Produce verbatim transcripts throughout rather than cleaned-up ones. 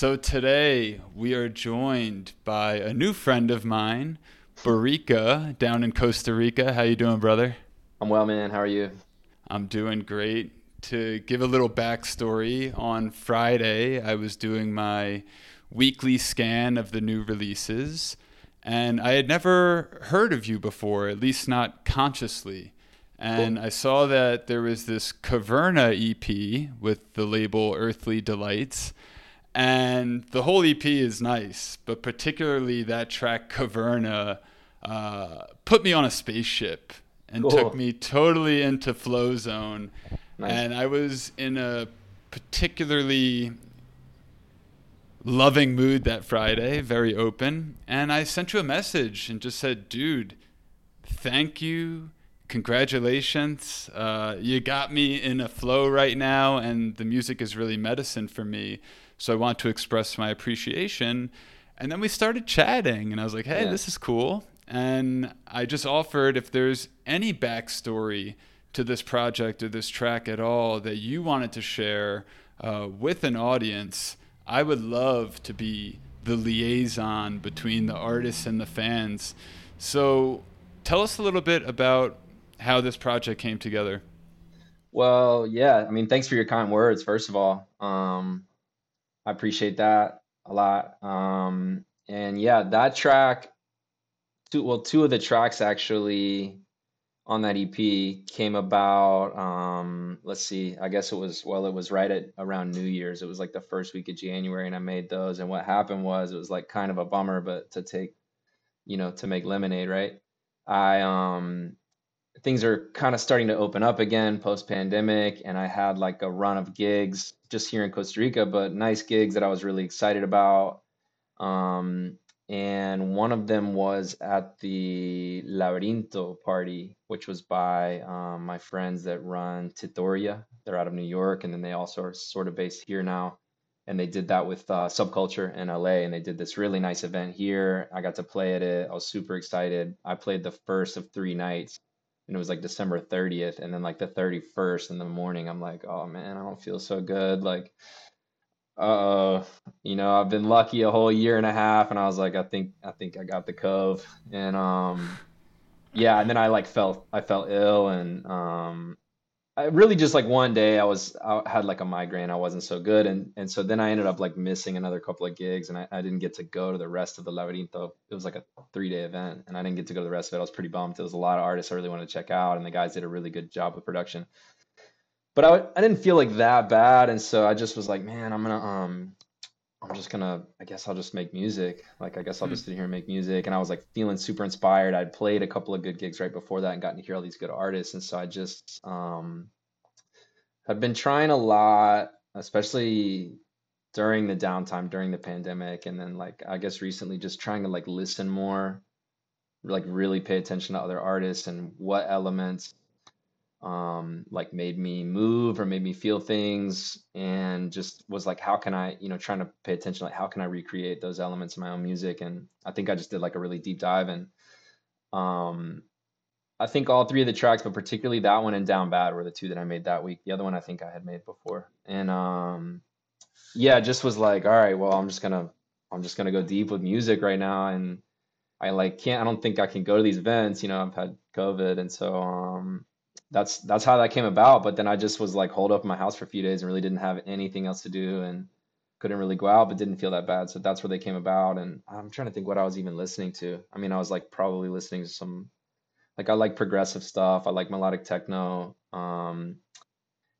So today we are joined by a new friend of mine, Burika, down in Costa Rica. How you doing, brother? I'm well, man. How are you? I'm doing great. To give a little backstory, on Friday I was doing my weekly scan of the new releases, and I had never heard of you before, at least not consciously. And cool. I saw that there was this Caverna E P with the label Earthly Delights, and the whole E P is nice, but particularly that track Caverna uh, put me on a spaceship and cool. took me totally into flow zone. Nice. And I was in a particularly loving mood that Friday, very open. And I sent you a message and just said, dude, thank you. Congratulations. Uh, you got me in a flow right now, and the music is really medicine for me. So I want to express my appreciation. And then we started chatting, and I was like, hey, yeah. this is cool. And I just offered, if there's any backstory to this project or this track at all that you wanted to share uh, with an audience, I would love to be the liaison between the artists and the fans. So tell us a little bit about how this project came together. Well, yeah, I mean, thanks for your kind words, first of all. Um, I appreciate that a lot. Um, and yeah, that track, two, well, two of the tracks actually on that E P came about, um, let's see, I guess it was, well, it was right at around New Year's. It was like the first week of January, and I made those. And what happened was, it was like kind of a bummer, but to take, you know, to make lemonade, right? I, um, things are kind of starting to open up again post pandemic. And I had like a run of gigs just here in Costa Rica, but nice gigs that I was really excited about. Um, and one of them was at the Labrinto party, which was by, um, my friends that run Titoria. They're out of New York. And then they also are sort of based here now. And they did that with uh, Subculture in L A, and they did this really nice event here. I got to play at it. I was super excited. I played the first of three nights, and it was like December thirtieth, and then like the thirty-first in the morning, I'm like, oh man, I don't feel so good. Like, uh-oh, you know, I've been lucky a whole year and a half, and I was like, I think, I think I got the cove. And um, yeah, and then I like felt, I felt ill, and um. I really just like one day I was I had like a migraine. I wasn't so good. And and so then I ended up like missing another couple of gigs, and I, I didn't get to go to the rest of the Laberinto. It was like a three day event, and I didn't get to go to the rest of it. I was pretty bummed. There was a lot of artists I really wanted to check out, and the guys did a really good job with production. But I, I didn't feel like that bad. And so I just was like, man, I'm going to, um, I'm just going to, I guess I'll just make music. Like, I guess I'll just sit here and make music. And I was like feeling super inspired. I'd played a couple of good gigs right before that and gotten to hear all these good artists. And so I just, um, I've been trying a lot, especially during the downtime, during the pandemic. And then like, I guess recently just trying to like listen more, like really pay attention to other artists and what elements um like made me move or made me feel things, and just was like, how can I, you know, trying to pay attention, like how can I recreate those elements in my own music. And I think I just did like a really deep dive, and um I think all three of the tracks, but particularly that one and Down Bad, were the two that I made that week. The other one I think I had made before. And um yeah, just was like, all right, well, I'm just gonna I'm just gonna go deep with music right now. And I like can't I don't think I can go to these events, you know, I've had COVID. And so um that's that's how that came about. But then I just was like holed up in my house for a few days and really didn't have anything else to do, and couldn't really go out, but didn't feel that bad. So that's where they came about. And I'm trying to think what I was even listening to. I mean, I was like probably listening to some, like I like progressive stuff. I like melodic techno. Um,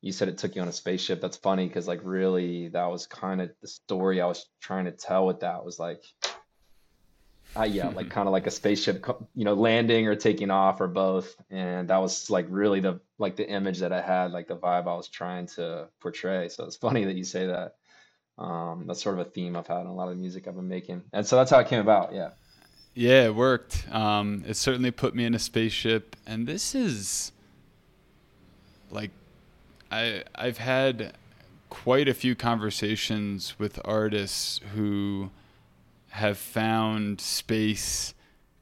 you said it took you on a spaceship. That's funny, because like really that was kind of the story I was trying to tell with that, was like, Uh, yeah, like kind of like a spaceship, you know, landing or taking off or both. And that was like really the like the image that I had, like the vibe I was trying to portray. So it's funny that you say that. Um, that's sort of a theme I've had in a lot of the music I've been making. And so that's how it came about. Yeah. Yeah, it worked. Um, it certainly put me in a spaceship. And this is like I I've had quite a few conversations with artists who have found space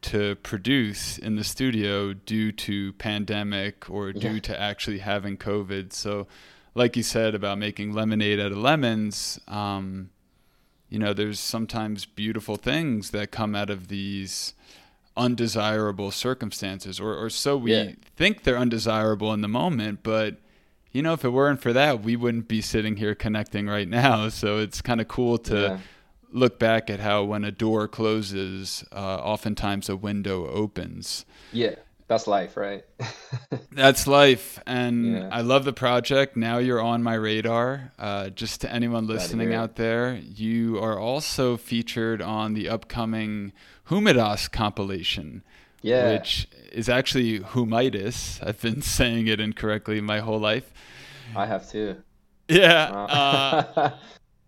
to produce in the studio due to pandemic or yeah. due to actually having COVID. So like you said about making lemonade out of lemons, um, you know, there's sometimes beautiful things that come out of these undesirable circumstances, or, or so we yeah. think they're undesirable in the moment, but you know, if it weren't for that, we wouldn't be sitting here connecting right now. So it's kind of cool to yeah. look back at how when a door closes, uh, oftentimes a window opens. Yeah, that's life, right? That's life. And yeah. I love the project. Now you're on my radar. Uh, just to anyone listening out there, you are also featured on the upcoming Humidas compilation. Yeah. Which is actually Humidas. I've been saying it incorrectly my whole life. I have too. Yeah. Wow. uh,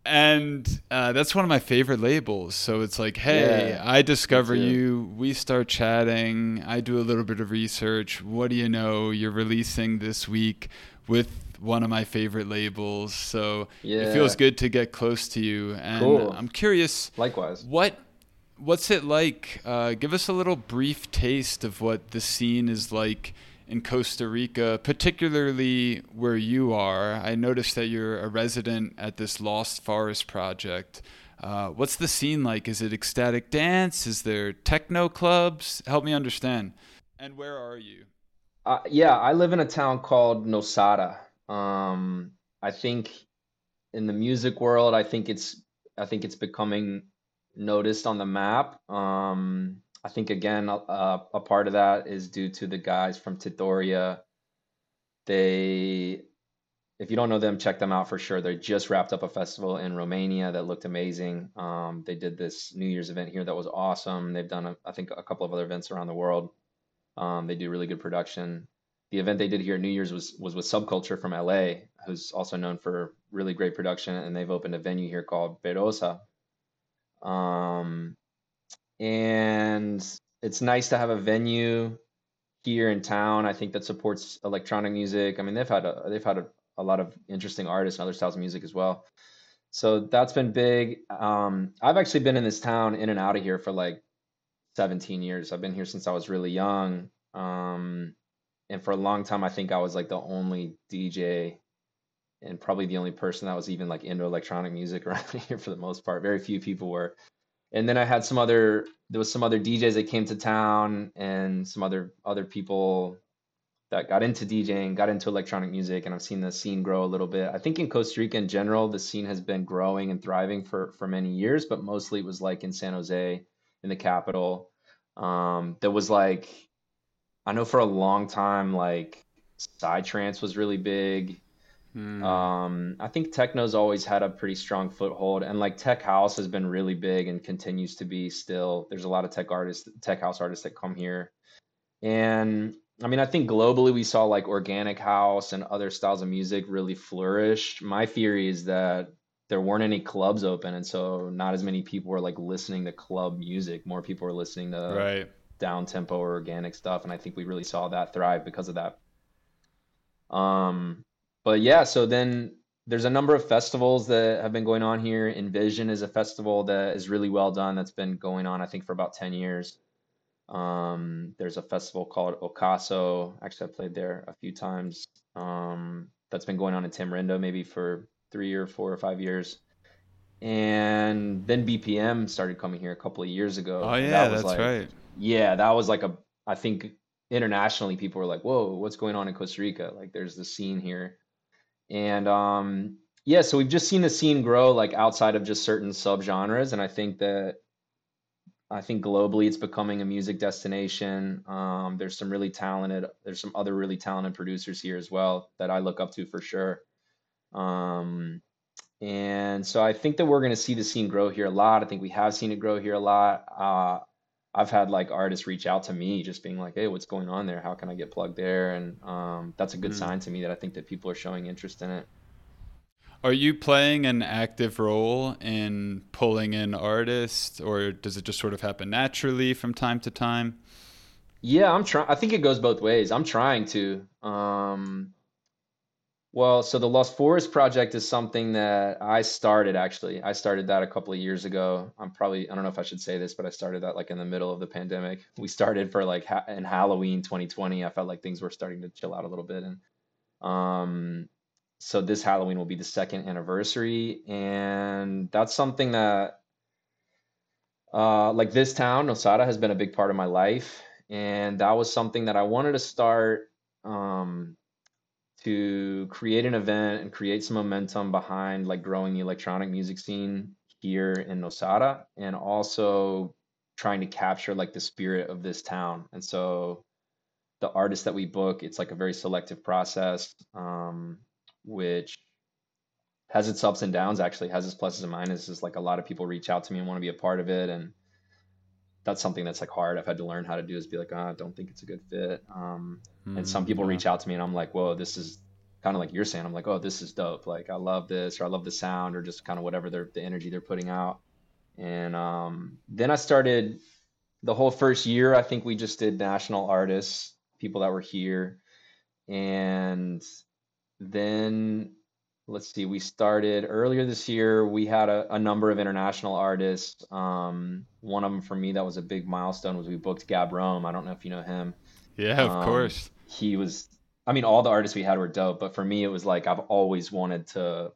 and uh, that's one of my favorite labels. So it's like, hey, yeah, I discover you. We start chatting. I do a little bit of research. What do you know? You're releasing this week with one of my favorite labels. So yeah. it feels good to get close to you. And cool. I'm curious. Likewise. What? What's it like? Uh, give us a little brief taste of what the scene is like in Costa Rica, particularly where you are. I noticed that you're a resident at this Lost Forest Project. Uh, what's the scene like? Is it ecstatic dance? Is there techno clubs? Help me understand. And where are you? Uh, yeah, I live in a town called Nosara. Um, I think in the music world, I think it's I think it's becoming noticed on the map. Um, I think again, uh, a part of that is due to the guys from Titoria. They, if you don't know them, check them out for sure. They just wrapped up a festival in Romania that looked amazing. Um, they did this New Year's event here that was awesome. They've done, a, I think, a couple of other events around the world. Um, they do really good production. The event they did here at New Year's was was with Subculture from L A, who's also known for really great production, and they've opened a venue here called Berosa. Um, and it's nice to have a venue here in town, I think, that supports electronic music. I mean, they've had a, they've had a, a lot of interesting artists and other styles of music as well. So that's been big. Um, I've actually been in this town in and out of here for like seventeen years. I've been here since I was really young. Um, and for a long time, I think I was like the only D J and probably the only person that was even like into electronic music around here for the most part. Very few people were. And then I had some other, there was some other D Js that came to town and some other, other people that got into DJing, got into electronic music. And I've seen the scene grow a little bit. I think in Costa Rica in general, the scene has been growing and thriving for, for many years, but mostly it was like in San Jose, in the capital. Um, there was like, I know for a long time, like Psytrance was really big. Mm. Um, I think techno's always had a pretty strong foothold, and like tech house has been really big and continues to be still. There's a lot of tech artists, tech house artists that come here. And I mean, I think globally we saw like organic house and other styles of music really flourish. My theory is that there weren't any clubs open. And so not as many people were like listening to club music. More people were listening to right. down tempo or organic stuff. And I think we really saw that thrive because of that. Um, But yeah, so then there's a number of festivals that have been going on here. Envision is a festival that is really well done. That's been going on, I think, for about ten years. Um, there's a festival called Ocaso. Actually, I played there a few times. Um, that's been going on in Tamarindo maybe for three or four or five years. And then B P M started coming here a couple of years ago. Oh, yeah, that was that's like, right. Yeah, that was like a, I think internationally people were like, whoa, what's going on in Costa Rica? Like there's this scene here. And um, yeah, so we've just seen the scene grow like outside of just certain subgenres. And I think that I think globally it's becoming a music destination. Um, there's some really talented, there's some other really talented producers here as well that I look up to for sure. Um, and so I think that we're going to see the scene grow here a lot. I think we have seen it grow here a lot. Uh, I've had like artists reach out to me just being like, hey, what's going on there? How can I get plugged there? And um, that's a good mm. sign to me that I think that people are showing interest in it. Are you playing an active role in pulling in artists, or does it just sort of happen naturally from time to time? Yeah, I'm trying. I think it goes both ways. I'm trying to. Um, well, so the Lost Forest Project is something that I started, actually. I started that a couple of years ago. I'm probably, I don't know if I should say this, but I started that like in the middle of the pandemic. We started for like ha- in Halloween twenty twenty. I felt like things were starting to chill out a little bit. And um, so this Halloween will be the second anniversary. And that's something that uh, like this town, Nosara, has been a big part of my life. And that was something that I wanted to start, um, to create an event and create some momentum behind like growing the electronic music scene here in Nosara, and also trying to capture like the spirit of this town. And so the artists that we book, it's like a very selective process, um, which has its ups and downs, actually has its pluses and minuses. Like a lot of people reach out to me and want to be a part of it. And that's something that's like hard. I've had to learn how to do is be like, ah, oh, I don't think it's a good fit. Um, mm, and some people yeah. reach out to me and I'm like, whoa, this is kind of like you're saying, I'm like, oh, this is dope. Like I love this, or I love the sound, or just kind of whatever they're, the energy they're putting out. And um, then I started the whole first year. I think we just did national artists, people that were here. And then let's see, we started earlier this year. We had a, a number of international artists. Um, one of them for me that was a big milestone was we booked Gab Rome. I don't know if you know him. Yeah, of um, course. He was, I mean, all the artists we had were dope, but for me, it was like I've always wanted to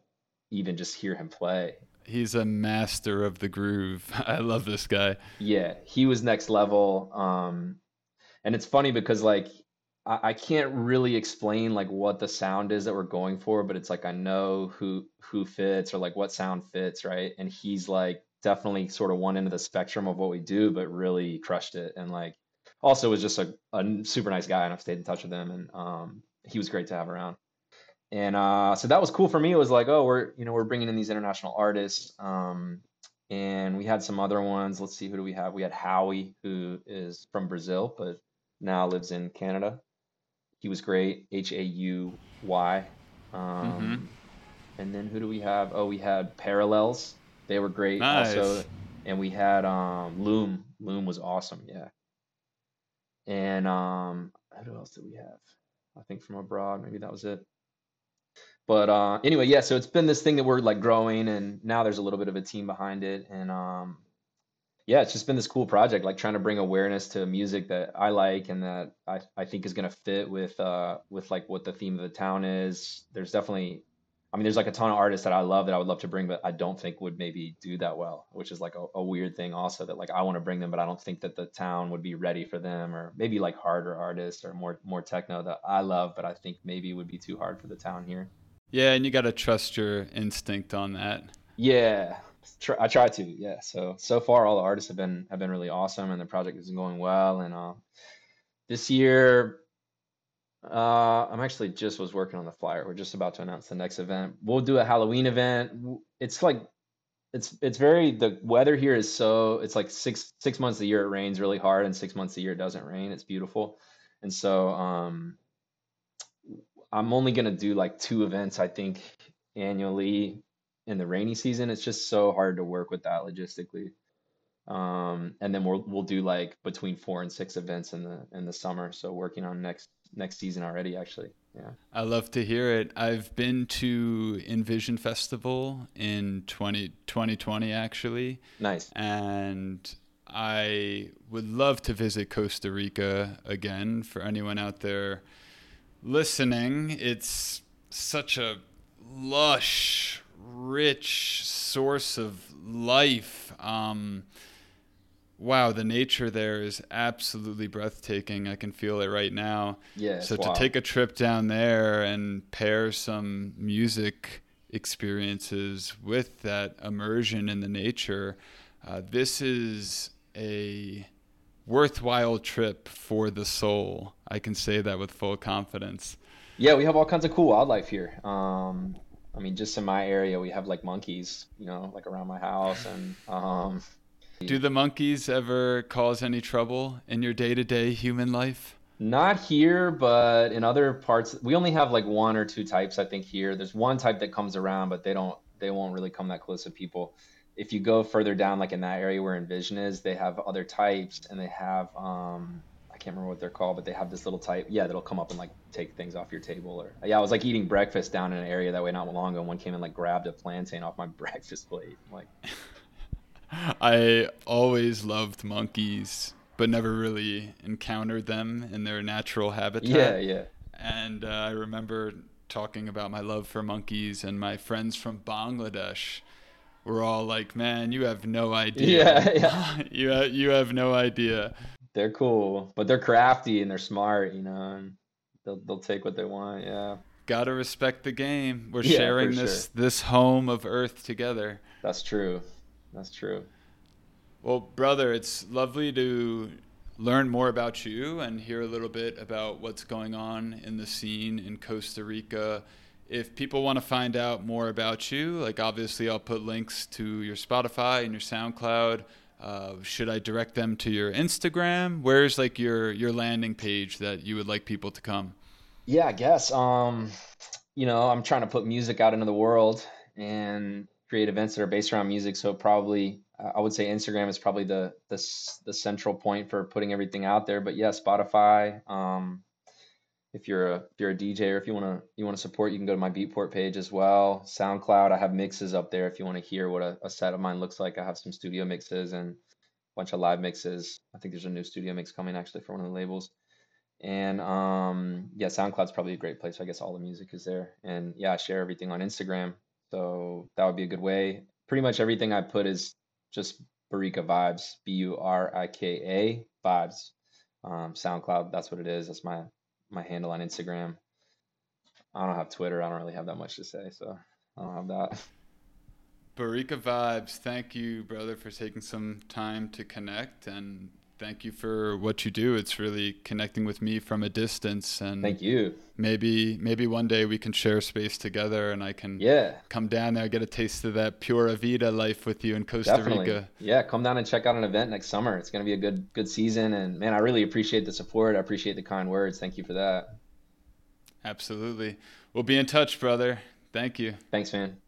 even just hear him play. He's a master of the groove. I love this guy. Yeah, he was next level. Um, and it's funny because like I, I can't really explain like what the sound is that we're going for, but it's like I know who who fits or like what sound fits, right? And he's like definitely sort of one end of the spectrum of what we do, but really crushed it. And like also was just a, a super nice guy, and I've stayed in touch with him, and um, he was great to have around. And uh, so that was cool for me. It was like, oh, we're, you know, we're bringing in these international artists. Um, and we had some other ones. Let's see, who do we have? We had Hauey, who is from Brazil, but now lives in Canada. He was great. H A U Y. Um, mm-hmm. And then who do we have? Oh, we had Parallels. They were great. Nice. Also. And we had um, Loom. Loom was awesome. Yeah. And um, who else did we have? I think from abroad, maybe that was it. But uh, anyway, yeah, so it's been this thing that we're like growing, and now there's a little bit of a team behind it. And um, yeah, it's just been this cool project, like trying to bring awareness to music that I like and that I, I think is going to fit with uh, with like what the theme of the town is. There's definitely, I mean, there's like a ton of artists that I love that I would love to bring, but I don't think would maybe do that well, which is like a, a weird thing also that like I want to bring them, but I don't think that the town would be ready for them, or maybe like harder artists or more more techno that I love, but I think maybe would be too hard for the town here. Yeah, and you got to trust your instinct on that. Yeah, tr- I try to. Yeah, so so far all the artists have been have been really awesome, and the project is going well. And uh, this year, uh, I'm actually just was working on the flyer. We're just about to announce the next event. We'll do a Halloween event. It's like it's it's very the weather here is so it's like six six months of the year it rains really hard, and six months of the year it doesn't rain. It's beautiful, and so. Um, I'm only going to do like two events, I think, annually in the rainy season. It's just so hard to work with that logistically. Um, and then we'll, we'll do like between four and six events in the, in the summer. So working on next, next season already, actually. Yeah. I love to hear it. I've been to Envision Festival in twenty twenty, actually. Nice. And I would love to visit Costa Rica again. For anyone out there listening, it's such a lush, rich source of life. Um, wow, the nature there is absolutely breathtaking. I can feel it right now. Yeah. So wow. To take a trip down there and pair some music experiences with that immersion in the nature, uh, this is a worthwhile trip for the soul. I can say that with full confidence. Yeah, we have all kinds of cool wildlife here. Um, I mean, just in my area, we have like monkeys, you know, like around my house. And um, do the monkeys ever cause any trouble in your day-to-day human life? Not here, but in other parts, we only have like one or two types, I think, here. There's one type that comes around, but they don't, they won't really come that close to people. If you go further down, like in that area where Envision is, they have other types, and they have, um, I can't remember what they're called, but they have this little type. Yeah. That'll come up and like take things off your table. Or yeah, I was like eating breakfast down in an area that way not long ago, and one came and like grabbed a plantain off my breakfast plate. I'm like, I always loved monkeys, but never really encountered them in their natural habitat. Yeah. Yeah. And uh, I remember talking about my love for monkeys and my friends from Bangladesh were all like, man, you have no idea. Yeah, yeah. you, ha- you have no idea. They're cool, but they're crafty and they're smart, you know, and they'll, they'll take what they want. Yeah. Got to respect the game. We're yeah, sharing this, sure. this home of Earth together. That's true. That's true. Well, brother, it's lovely to learn more about you and hear a little bit about what's going on in the scene in Costa Rica. If people want to find out more about you, like obviously I'll put links to your Spotify and your SoundCloud. Uh, should I direct them to your Instagram? Where's like your, your landing page that you would like people to come? Yeah, I guess, um, you know, I'm trying to put music out into the world and create events that are based around music. So probably I would say Instagram is probably the, the, the central point for putting everything out there, but yeah, Spotify, um, if you're a, if you're a D J or if you want to, you want to support, you can go to my Beatport page as well. SoundCloud. I have mixes up there. If you want to hear what a, a set of mine looks like, I have some studio mixes and a bunch of live mixes. I think there's a new studio mix coming actually for one of the labels. And, um, yeah, SoundCloud's probably a great place. I guess all the music is there, and yeah, I share everything on Instagram. So that would be a good way. Pretty much everything I put is just Burika Vibes, B U R I K A Vibes. Um, SoundCloud, that's what it is. That's my, my handle on Instagram. I don't have Twitter. I don't really have that much to say, so I don't have that. Burika Vibes, thank you, brother, for taking some time to connect, and thank you for what you do. It's really connecting with me from a distance, and thank you. Maybe maybe one day we can share space together, and I can yeah. come down there, get a taste of that Pura Vida life with you in Costa Definitely. Rica. Yeah, come down and check out an event next summer. It's going to be a good good season, and man, I really appreciate the support. I appreciate the kind words. Thank you for that. Absolutely. We'll be in touch, brother. Thank you. Thanks, man.